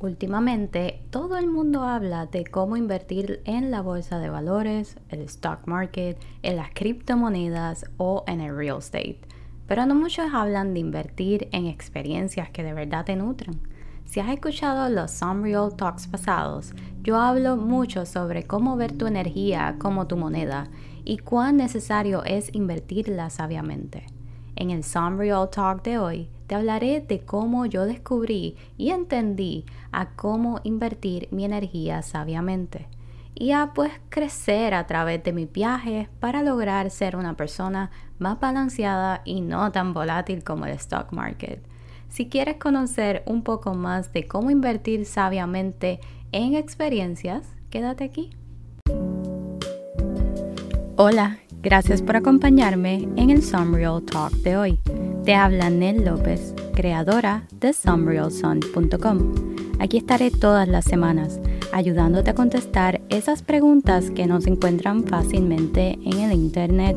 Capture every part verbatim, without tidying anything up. Últimamente, todo el mundo habla de cómo invertir en la bolsa de valores, el stock market, en las criptomonedas o en el real estate. Pero no muchos hablan de invertir en experiencias que de verdad te nutran. Si has escuchado los Some Real Talks pasados, yo hablo mucho sobre cómo ver tu energía como tu moneda y cuán necesario es invertirla sabiamente. En el Some Real Talk de hoy, te hablaré de cómo yo descubrí y entendí a cómo invertir mi energía sabiamente y a pues crecer a través de mis viajes para lograr ser una persona más balanceada y no tan volátil como el stock market. Si quieres conocer un poco más de cómo invertir sabiamente en experiencias, quédate aquí. Hola, gracias por acompañarme en el Some Real Talk de hoy. Te habla Nell López, creadora de Some Real Sun punto com. Aquí estaré todas las semanas, ayudándote a contestar esas preguntas que no se encuentran fácilmente en el internet,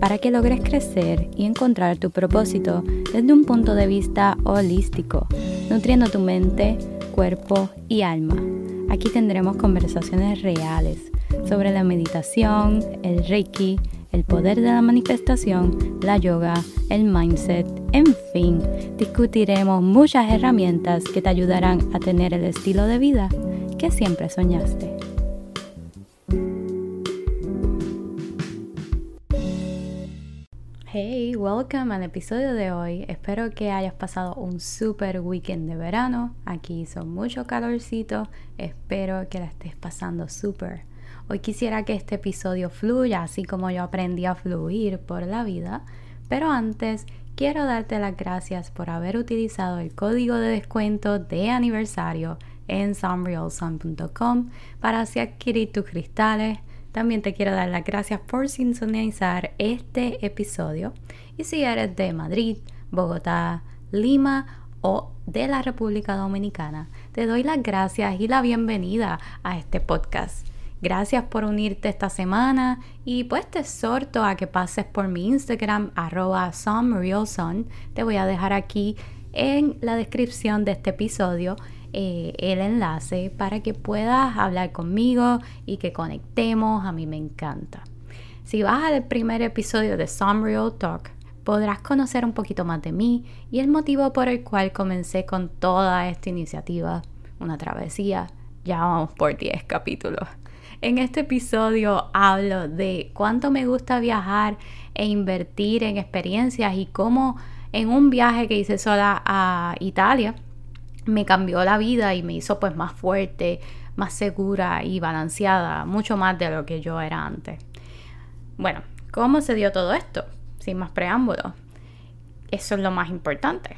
para que logres crecer y encontrar tu propósito desde un punto de vista holístico, nutriendo tu mente, cuerpo y alma. Aquí tendremos conversaciones reales sobre la meditación, el reiki, el poder de la manifestación, la yoga, el mindset, en fin, discutiremos muchas herramientas que te ayudarán a tener el estilo de vida que siempre soñaste. Hey, welcome al episodio de hoy. Espero que hayas pasado un super weekend de verano. Aquí hizo mucho calorcito. Espero que la estés pasando súper. Hoy quisiera que este episodio fluya así como yo aprendí a fluir por la vida, pero antes quiero darte las gracias por haber utilizado el código de descuento de aniversario en Some Real Sun punto com para así adquirir tus cristales. También te quiero dar las gracias por sintonizar este episodio y si eres de Madrid, Bogotá, Lima o de la República Dominicana, te doy las gracias y la bienvenida a este podcast. Gracias por unirte esta semana y pues te exhorto a que pases por mi Instagram, arroba SomeRealSun. Te voy a dejar aquí en la descripción de este episodio eh, el enlace para que puedas hablar conmigo y que conectemos. A mí me encanta. Si vas al primer episodio de Some Real Talk, podrás conocer un poquito más de mí y el motivo por el cual comencé con toda esta iniciativa, una travesía. Ya vamos por diez capítulos. En este episodio hablo de cuánto me gusta viajar e invertir en experiencias y cómo en un viaje que hice sola a Italia me cambió la vida y me hizo pues más fuerte, más segura y balanceada, mucho más de lo que yo era antes. Bueno, ¿cómo se dio todo esto? Sin más preámbulos. Eso es lo más importante.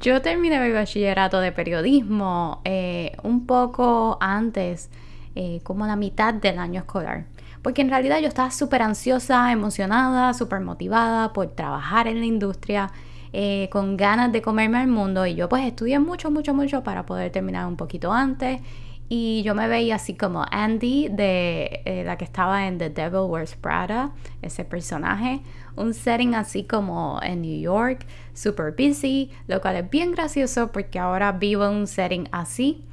Yo terminé mi bachillerato de periodismo eh, un poco antes Eh, como la mitad del año escolar, porque en realidad yo estaba súper ansiosa, emocionada, súper motivada por trabajar en la industria, eh, con ganas de comerme al mundo, y yo pues estudié mucho, mucho, mucho para poder terminar un poquito antes, y yo me veía así como Andy, de eh, la que estaba en The Devil Wears Prada, ese personaje, un setting así como en New York, súper busy, lo cual es bien gracioso porque ahora vivo en un setting así,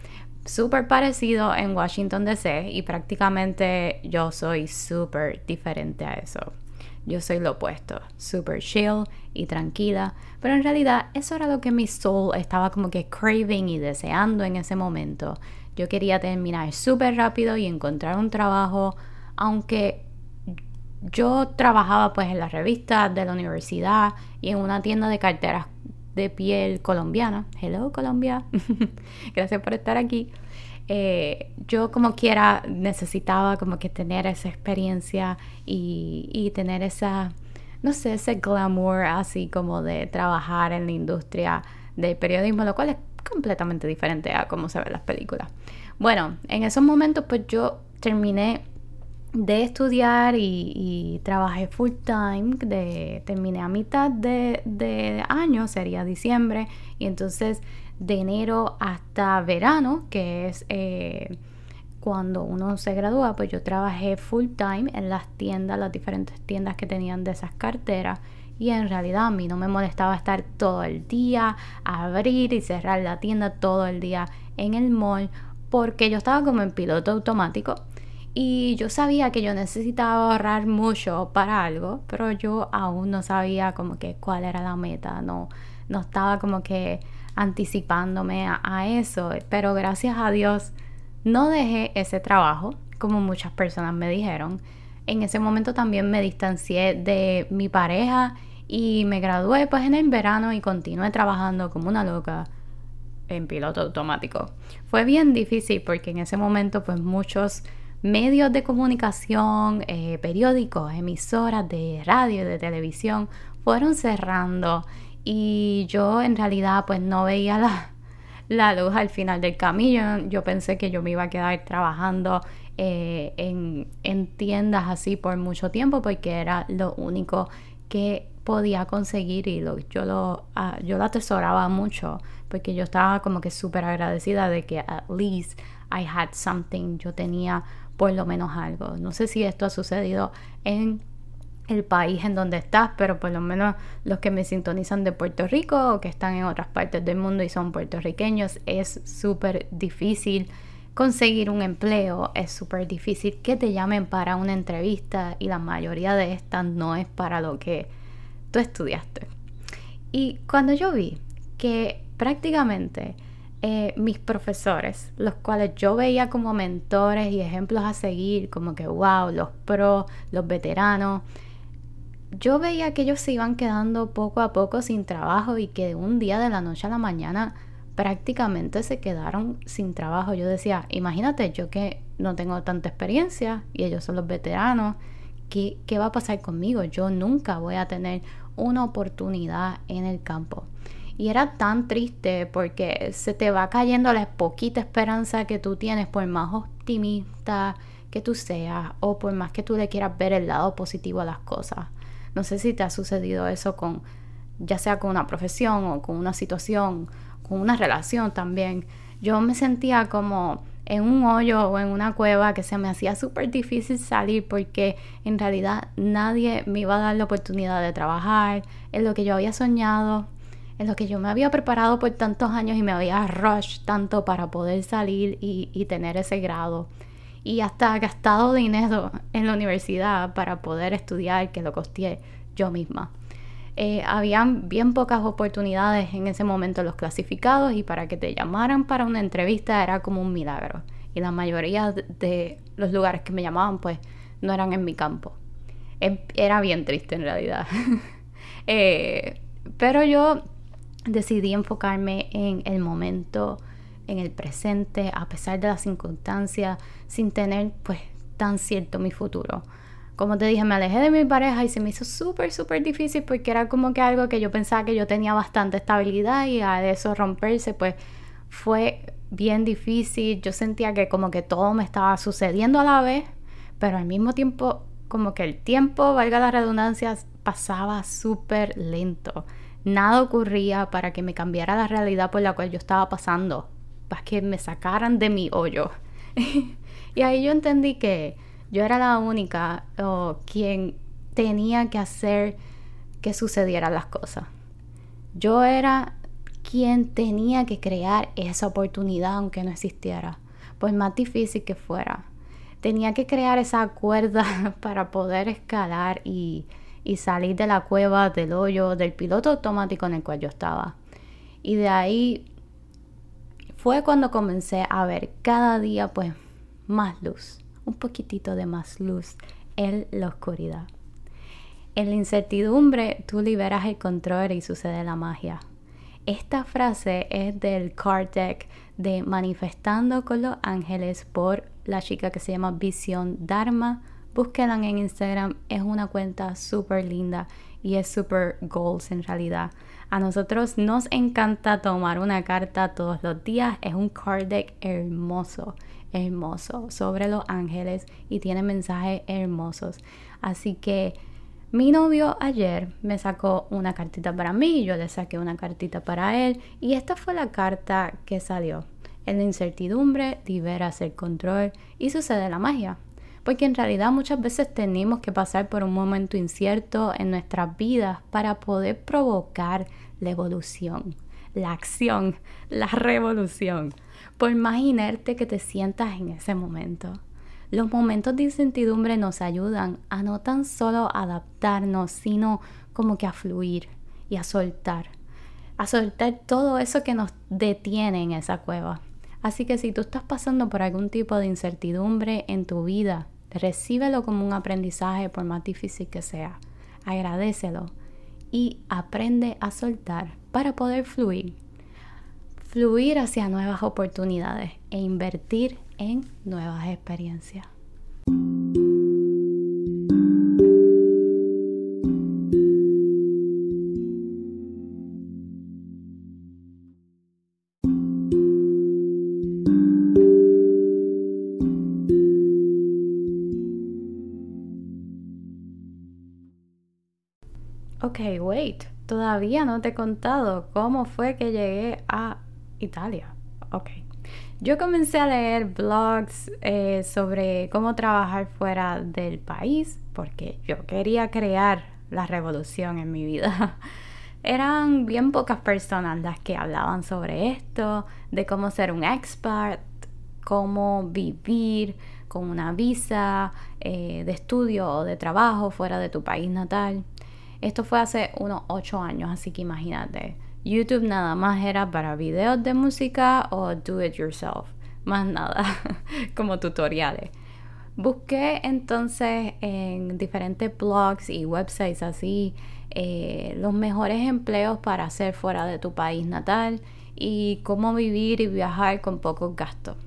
súper parecido en Washington D C y prácticamente yo soy súper diferente a eso. Yo soy lo opuesto, súper chill y tranquila, pero en realidad eso era lo que mi soul estaba como que craving y deseando en ese momento. Yo quería terminar súper rápido y encontrar un trabajo, aunque yo trabajaba pues en las revistas de la universidad y en una tienda de carteras de piel colombiana. Hello Colombia, gracias por estar aquí. Eh, yo como quiera necesitaba como que tener esa experiencia y, y tener esa, no sé, ese glamour así como de trabajar en la industria del periodismo, lo cual es completamente diferente a cómo se ven las películas. Bueno, en esos momentos pues yo terminé de estudiar y, y trabajé full time, de, terminé a mitad de, de año, sería diciembre, y entonces de enero hasta verano, que es eh, cuando uno se gradúa, pues yo trabajé full time en las tiendas, las diferentes tiendas que tenían de esas carteras, Y en realidad a mí no me molestaba estar todo el día, abrir y cerrar la tienda todo el día en el mall, porque yo estaba como en piloto automático y yo sabía que yo necesitaba ahorrar mucho para algo, pero yo aún no sabía como que cuál era la meta, no, no estaba como que anticipándome a, a eso, pero gracias a Dios no dejé ese trabajo, como muchas personas me dijeron. En ese momento también me distancié de mi pareja y me gradué pues en el verano y continué trabajando como una loca en piloto automático. Fue bien difícil porque en ese momento pues muchos medios de comunicación, eh, periódicos, emisoras de radio y de televisión fueron cerrando y yo en realidad pues no veía la, la luz al final del camino. Yo pensé que yo me iba a quedar trabajando Eh, en, en tiendas así por mucho tiempo porque era lo único que podía conseguir y lo, yo, lo, uh, yo lo atesoraba mucho porque yo estaba como que súper agradecida de que at least I had something, yo tenía por lo menos algo. No sé si esto ha sucedido en el país en donde estás, pero por lo menos los que me sintonizan de Puerto Rico o que están en otras partes del mundo y son puertorriqueños, es súper difícil conseguir un empleo, es súper difícil que te llamen para una entrevista y la mayoría de estas no es para lo que tú estudiaste. Y cuando yo vi que prácticamente eh, mis profesores, los cuales yo veía como mentores y ejemplos a seguir, como que wow, los pros, los veteranos, yo veía que ellos se iban quedando poco a poco sin trabajo y que un día de la noche a la mañana prácticamente se quedaron sin trabajo. Yo decía, imagínate, yo que no tengo tanta experiencia y ellos son los veteranos, ¿qué, qué va a pasar conmigo? Yo nunca voy a tener una oportunidad en el campo. Y era tan triste porque se te va cayendo la poquita esperanza que tú tienes, por más optimista que tú seas o por más que tú le quieras ver el lado positivo a las cosas. No sé si te ha sucedido eso con, ya sea con una profesión o con una situación, con una relación también. Yo me sentía como en un hoyo o en una cueva que se me hacía súper difícil salir porque en realidad nadie me iba a dar la oportunidad de trabajar en lo que yo había soñado, en lo que yo me había preparado por tantos años y me había rush tanto para poder salir y, y tener ese grado. Y hasta gastado dinero en la universidad para poder estudiar, que lo costeé yo misma. Eh, habían bien pocas oportunidades en ese momento los clasificados y para que te llamaran para una entrevista era como un milagro. Y la mayoría de los lugares que me llamaban pues no eran en mi campo. Eh, era bien triste en realidad. eh, pero yo decidí enfocarme en el momento, en el presente, a pesar de las circunstancias, sin tener pues tan cierto mi futuro. Como te dije, me alejé de mi pareja y se me hizo súper, súper difícil porque era como que algo que yo pensaba que yo tenía bastante estabilidad y a eso romperse pues fue bien difícil. Yo sentía que como que todo me estaba sucediendo a la vez, pero al mismo tiempo como que el tiempo, valga la redundancia, pasaba súper lento. Nada ocurría para que me cambiara la realidad por la cual yo estaba pasando, para que me sacaran de mi hoyo. Y ahí yo entendí que yo era la única oh, quien tenía que hacer que sucedieran las cosas. Yo era quien tenía que crear esa oportunidad aunque no existiera, por más difícil que fuera. Tenía que crear esa cuerda para poder escalar y, y salir de la cueva, del hoyo, del piloto automático en el cual yo estaba. Y de ahí fue cuando comencé a ver cada día pues más luz. Un poquitito de más luz en la oscuridad. En la incertidumbre tú liberas el control y sucede la magia. Esta frase es del card deck de Manifestando con los Ángeles por la chica que se llama Visión Dharma. Búsquenla en Instagram, es una cuenta súper linda y es súper goals en realidad. A nosotros nos encanta tomar una carta todos los días, es un card deck hermoso. hermoso sobre los ángeles y tiene mensajes hermosos. Así que mi novio ayer me sacó una cartita para mí, yo le saqué una cartita para él y esta fue la carta que salió. En la incertidumbre liberas el control y sucede la magia. porque en realidad muchas veces tenemos que pasar por un momento incierto en nuestras vidas para poder provocar la evolución, la acción, la revolución, por más inerte que te sientas en ese momento. Los momentos de incertidumbre nos ayudan a no tan solo adaptarnos, sino como que a fluir y a soltar, a soltar todo eso que nos detiene en esa cueva. Así que si tú estás pasando por algún tipo de incertidumbre en tu vida, recíbelo como un aprendizaje por más difícil que sea. Agradécelo y aprende a soltar para poder fluir. Fluir hacia nuevas oportunidades e invertir en nuevas experiencias. Ok, wait, todavía no te he contado cómo fue que llegué a Italia. Ok, yo comencé a leer blogs eh, sobre cómo trabajar fuera del país porque yo quería crear la revolución en mi vida. Eran bien pocas personas las que hablaban sobre esto, de cómo ser un expat, cómo vivir con una visa eh, de estudio o de trabajo fuera de tu país natal. Esto fue hace unos ocho años, así que imagínate, YouTube nada más era para videos de música o do it yourself, más nada, como tutoriales. Busqué entonces en diferentes blogs y websites así eh, los mejores empleos para hacer fuera de tu país natal y cómo vivir y viajar con pocos gastos.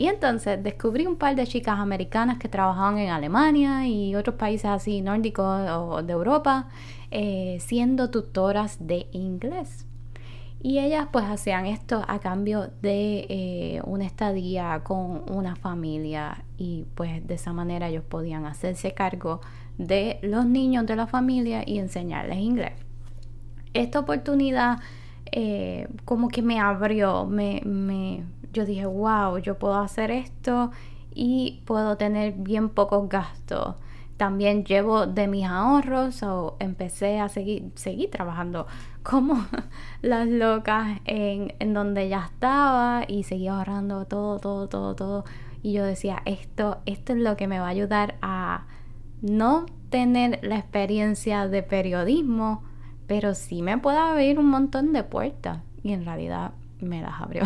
Y entonces descubrí un par de chicas americanas que trabajaban en Alemania y otros países así nórdicos o de Europa, eh, siendo tutoras de inglés. Y ellas pues hacían esto a cambio de eh, una estadía con una familia y pues de esa manera ellos podían hacerse cargo de los niños de la familia y enseñarles inglés. Esta oportunidad eh, como que me abrió, me... me Yo dije, wow, yo puedo hacer esto y puedo tener bien pocos gastos. También llevo de mis ahorros o empecé a seguir, seguir trabajando como las locas en, en donde ya estaba y seguí ahorrando todo, todo, todo, todo. Y yo decía, esto, esto es lo que me va a ayudar a no tener la experiencia de periodismo, pero sí me puede abrir un montón de puertas. Y en realidad me las abrió.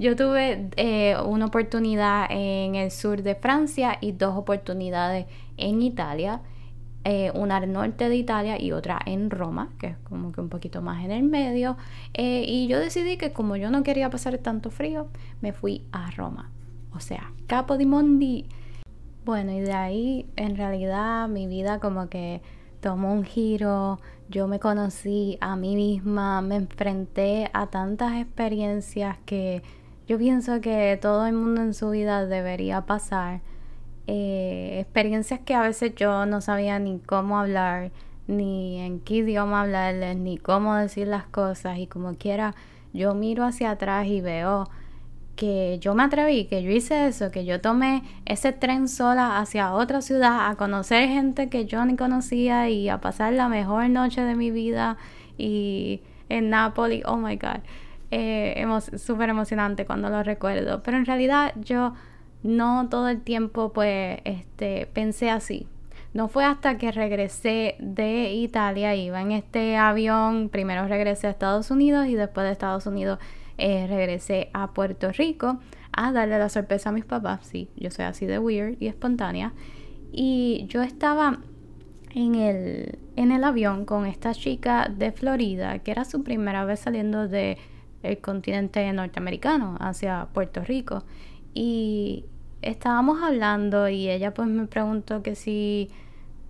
Yo tuve eh, una oportunidad en el sur de Francia y dos oportunidades en Italia, eh, una al norte de Italia y otra en Roma, que es como que un poquito más en el medio. Eh, y yo decidí que como yo no quería pasar tanto frío, me fui a Roma. O sea, Capo di Mondi. Bueno, y de ahí en realidad mi vida como que tomó un giro. Yo me conocí a mí misma, me enfrenté a tantas experiencias que yo pienso que todo el mundo en su vida debería pasar, eh, experiencias que a veces yo no sabía ni cómo hablar, ni en qué idioma hablarles, ni cómo decir las cosas, y como quiera yo miro hacia atrás y veo que yo me atreví, que yo hice eso, que yo tomé ese tren sola hacia otra ciudad a conocer gente que yo ni conocía y a pasar la mejor noche de mi vida y en Nápoles, oh my god. Eh, emo- súper emocionante cuando lo recuerdo, pero en realidad yo no todo el tiempo pues este pensé así. No fue hasta que regresé de Italia, iba en este avión, primero regresé a Estados Unidos y después de Estados Unidos eh, regresé a Puerto Rico a darle la sorpresa a mis papás. Sí, yo soy así de weird y espontánea, y yo estaba en el, en el avión con esta chica de Florida que era su primera vez saliendo de el continente norteamericano hacia Puerto Rico, y estábamos hablando y ella pues me preguntó que si,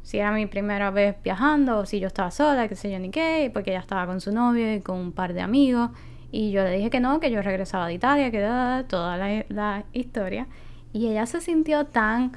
si era mi primera vez viajando o si yo estaba sola, que sé yo ni qué, porque ella estaba con su novio y con un par de amigos, y yo le dije que no, que yo regresaba de Italia, que da, toda la, la historia, y ella se sintió tan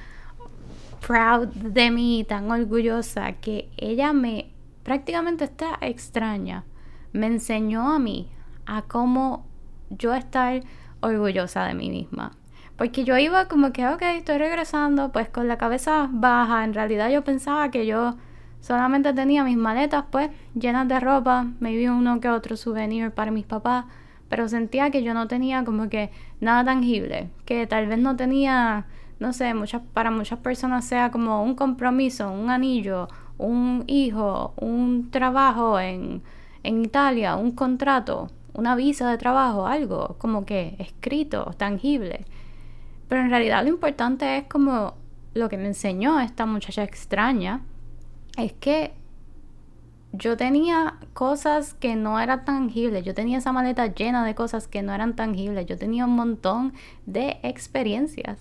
proud de mí, tan orgullosa, que ella me prácticamente está extraña, me enseñó a mí a cómo yo estar orgullosa de mí misma. porque yo iba como que, ok, estoy regresando, pues con la cabeza baja. En realidad yo pensaba que yo solamente tenía mis maletas pues llenas de ropa, maybe uno que otro souvenir para mis papás, pero sentía que yo no tenía como que nada tangible, que tal vez no tenía, no sé, muchas, para muchas personas sea como un compromiso, un anillo, un hijo, un trabajo en, en Italia, un contrato, una visa de trabajo, algo como que escrito, tangible. Pero en realidad lo importante es como lo que me enseñó esta muchacha extraña, es que yo tenía cosas que no eran tangibles, yo tenía esa maleta llena de cosas que no eran tangibles, yo tenía un montón de experiencias,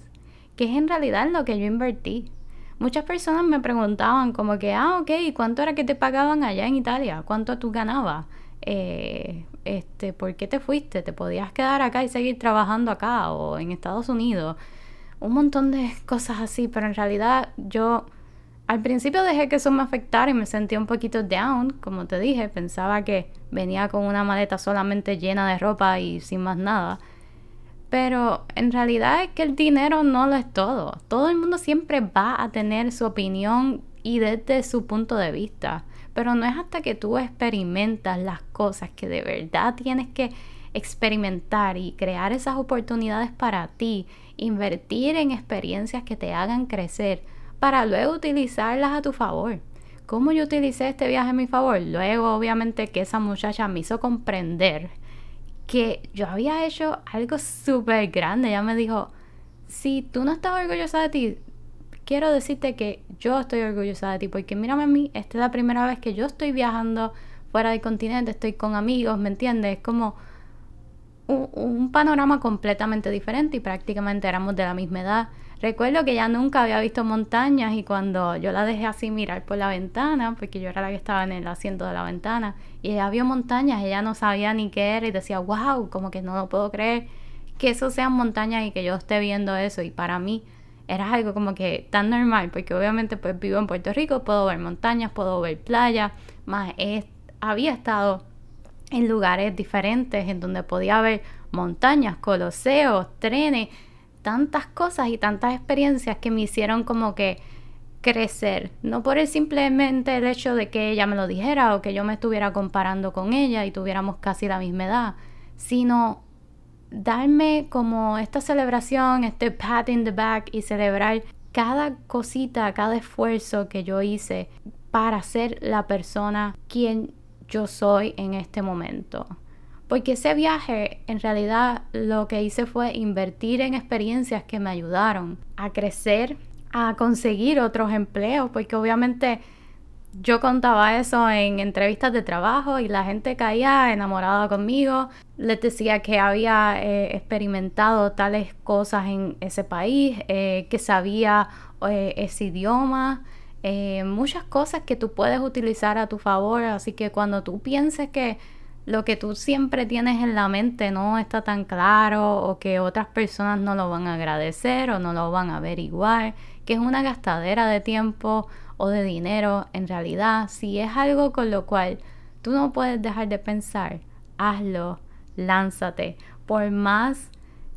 que es en realidad lo que yo invertí. Muchas personas me preguntaban como que, ah, ok, ¿cuánto era que te pagaban allá en Italia? ¿Cuánto tú ganabas? Eh, este, ¿por qué te fuiste? ¿Te podías quedar acá y seguir trabajando acá o en Estados Unidos? Un montón de cosas así, pero en realidad yo al principio dejé que eso me afectara y me sentí un poquito down, como te dije, pensaba que venía con una maleta solamente llena de ropa y sin más nada. Pero en realidad es que el dinero no lo es todo. Todo el mundo siempre va a tener su opinión y desde su punto de vista. Pero no es hasta que tú experimentas las cosas que de verdad tienes que experimentar y crear esas oportunidades para ti, invertir en experiencias que te hagan crecer para luego utilizarlas a tu favor. ¿Cómo yo utilicé este viaje a mi favor? Luego, obviamente, que esa muchacha me hizo comprender que yo había hecho algo súper grande. Ella me dijo, si tú no estás orgullosa de ti, quiero decirte que yo estoy orgullosa de ti, porque mírame a mí, esta es la primera vez que yo estoy viajando fuera del continente, estoy con amigos, ¿me entiendes? Es como un, un panorama completamente diferente y prácticamente éramos de la misma edad. Recuerdo que ella nunca había visto montañas y cuando yo la dejé así mirar por la ventana, porque yo era la que estaba en el asiento de la ventana, y ella vio montañas, ella no sabía ni qué era y decía, wow, como que no lo puedo creer que eso sean montañas y que yo esté viendo eso. Y para mí era algo como que tan normal, porque obviamente pues vivo en Puerto Rico, puedo ver montañas, puedo ver playas, más es, había estado en lugares diferentes en donde podía ver montañas, coliseos, trenes, tantas cosas y tantas experiencias que me hicieron como que crecer, no por el simplemente el hecho de que ella me lo dijera o que yo me estuviera comparando con ella y tuviéramos casi la misma edad, sino darme como esta celebración, este pat in the back y celebrar cada cosita, cada esfuerzo que yo hice para ser la persona quien yo soy en este momento. Porque ese viaje, en realidad, lo que hice fue invertir en experiencias que me ayudaron a crecer, a conseguir otros empleos, porque obviamente yo contaba eso en entrevistas de trabajo y la gente caía enamorada conmigo. Les decía que había eh, experimentado tales cosas en ese país, eh, que sabía eh, ese idioma, eh, muchas cosas que tú puedes utilizar a tu favor. Así que cuando tú pienses que lo que tú siempre tienes en la mente no está tan claro o que otras personas no lo van a agradecer o no lo van a averiguar, que es una gastadera de tiempo o de dinero, en realidad, si es algo con lo cual tú no puedes dejar de pensar, hazlo, lánzate, por más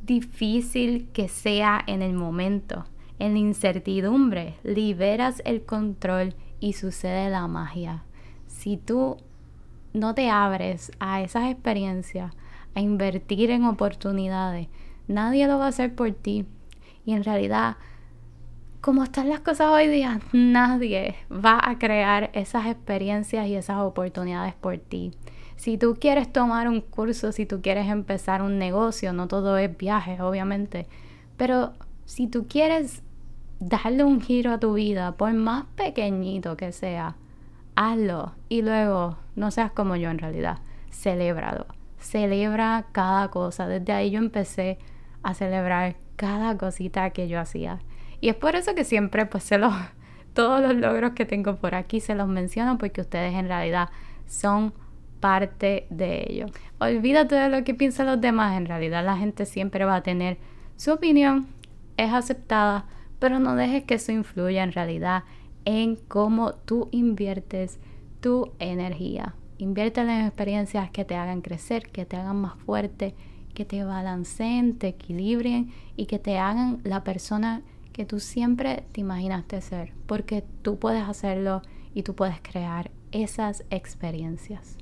difícil que sea en el momento, en la incertidumbre, liberas el control y sucede la magia. Si tú no te abres a esas experiencias, a invertir en oportunidades, nadie lo va a hacer por ti. Y en realidad, como están las cosas hoy día, nadie va a crear esas experiencias y esas oportunidades por ti. Si tú quieres tomar un curso, si tú quieres empezar un negocio, no todo es viajes, obviamente, pero si tú quieres darle un giro a tu vida, por más pequeñito que sea, hazlo y luego, no seas como yo en realidad, celébralo, celebra cada cosa. Desde ahí yo empecé a celebrar cada cosita que yo hacía y es por eso que siempre pues se los, todos los logros que tengo por aquí se los menciono, porque ustedes en realidad son parte de ello. Olvídate de lo que piensan los demás, en realidad la gente siempre va a tener su opinión, es aceptada, pero no dejes que eso influya en realidad en cómo tú inviertes tu energía. Inviértela en experiencias que te hagan crecer, que te hagan más fuerte, que te balanceen, te equilibren y que te hagan la persona que tú siempre te imaginaste ser, porque tú puedes hacerlo y tú puedes crear esas experiencias.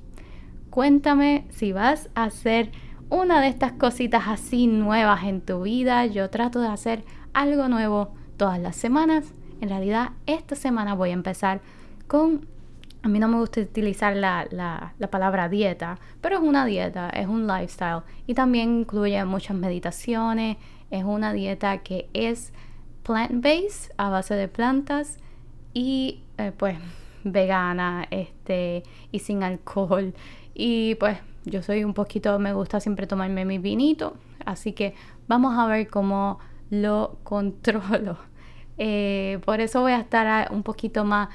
Cuéntame si vas a hacer una de estas cositas así nuevas en tu vida. Yo trato de hacer algo nuevo todas las semanas. En realidad, esta semana voy a empezar con... A mí no me gusta utilizar la, la, la palabra dieta, pero es una dieta, es un lifestyle. Y también incluye muchas meditaciones. Es una dieta que es plant-based, a base de plantas y eh, pues vegana este y sin alcohol. Y pues yo soy un poquito, me gusta siempre tomarme mi vinito. Así que vamos a ver cómo lo controlo. Eh, por eso voy a estar un poquito más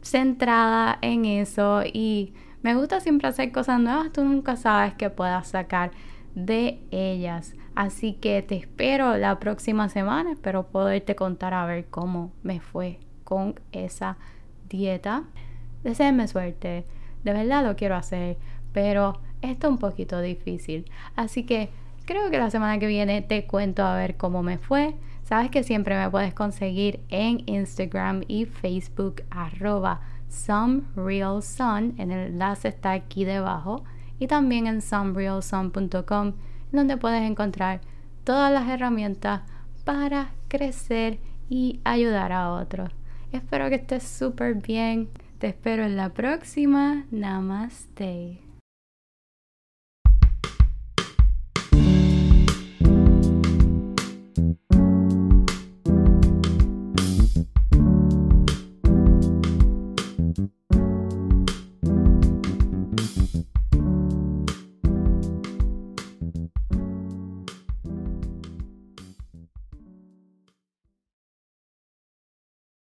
centrada en eso, y me gusta siempre hacer cosas nuevas. Tú nunca sabes que puedas sacar de ellas, así que te espero la próxima semana. Espero poderte contar a ver cómo me fue con esa dieta. Deséenme suerte, de verdad lo quiero hacer, pero esto es un poquito difícil, así que creo que la semana que viene te cuento a ver cómo me fue. Sabes que siempre me puedes conseguir en Instagram y Facebook, arroba SomeRealSun. El enlace está aquí debajo. Y también en Some Real Sun punto com, donde puedes encontrar todas las herramientas para crecer y ayudar a otros. Espero que estés súper bien. Te espero en la próxima. Namaste.